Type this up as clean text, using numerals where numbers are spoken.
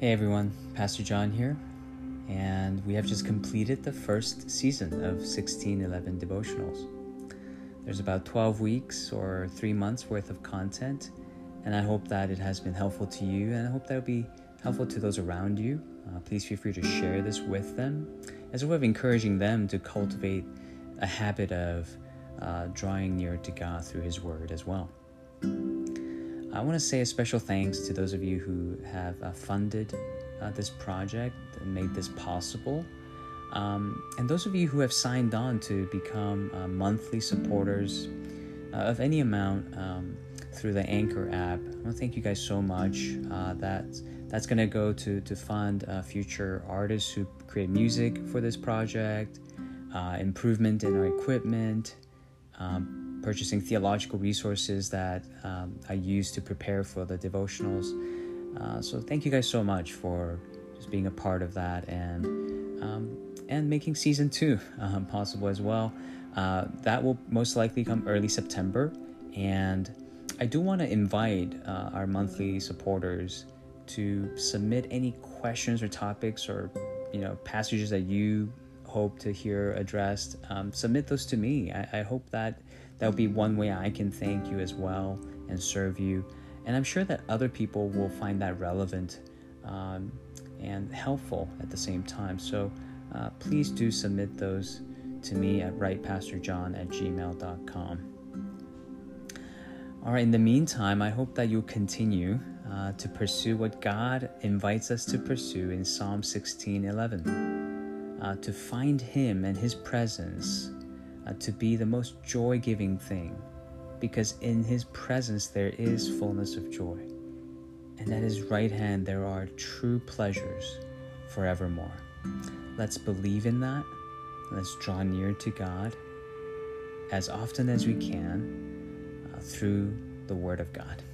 Hey everyone, Pastor John here, and we have just completed the first season of 1611 Devotionals. There's about 12 weeks or 3 months worth of content, and I hope that it has been helpful to you, and I hope that it'll be helpful to those around you. Please feel free to share this with them as a way of encouraging them to cultivate a habit of drawing near to God through His Word as well. I want to say a special thanks to those of you who have funded this project and made this possible. And those of you who have signed on to become monthly supporters of any amount through the Anchor app. I want to thank you guys so much. That's going to go to fund future artists who create music for this project, improvement in our equipment, purchasing theological resources that I use to prepare for the devotionals. So thank you guys so much for just being a part of that and making season 2 possible as well. That will most likely come early September. And I do want to invite our monthly supporters to submit any questions or topics or passages that you hope to hear addressed. Submit those to me. I hope that that'll be one way I can thank you as well and serve you. And I'm sure that other people will find that relevant and helpful at the same time. So please do submit those to me at writepastorjohn@gmail.com. All right, in the meantime, I hope that you'll continue to pursue what God invites us to pursue in Psalm 16:11. To find Him and His presence to be the most joy-giving thing, because in His presence there is fullness of joy, and at His right hand there are true pleasures forevermore. Let's believe in that. Let's draw near to God as often as we can through the Word of God.